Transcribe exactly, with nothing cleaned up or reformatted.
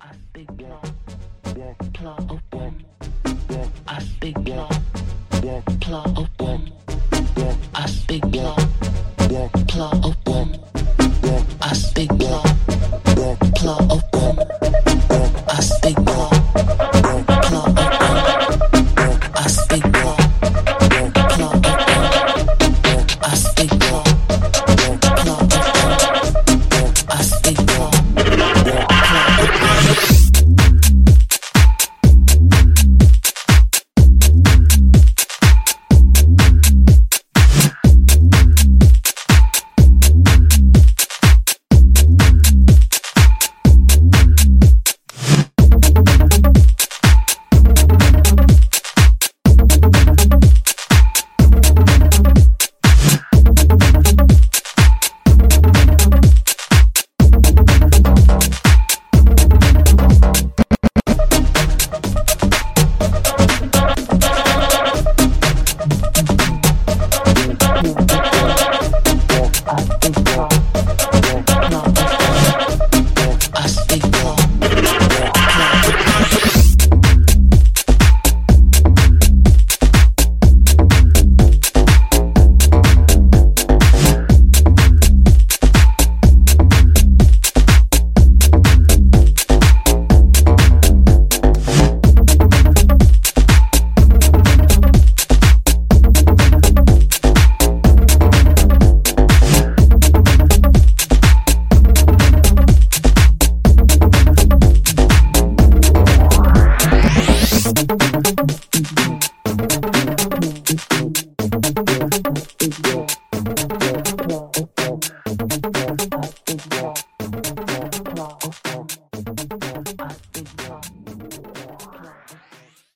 I speak plot open. I speak plot open. I speak plot open. I speak plot open.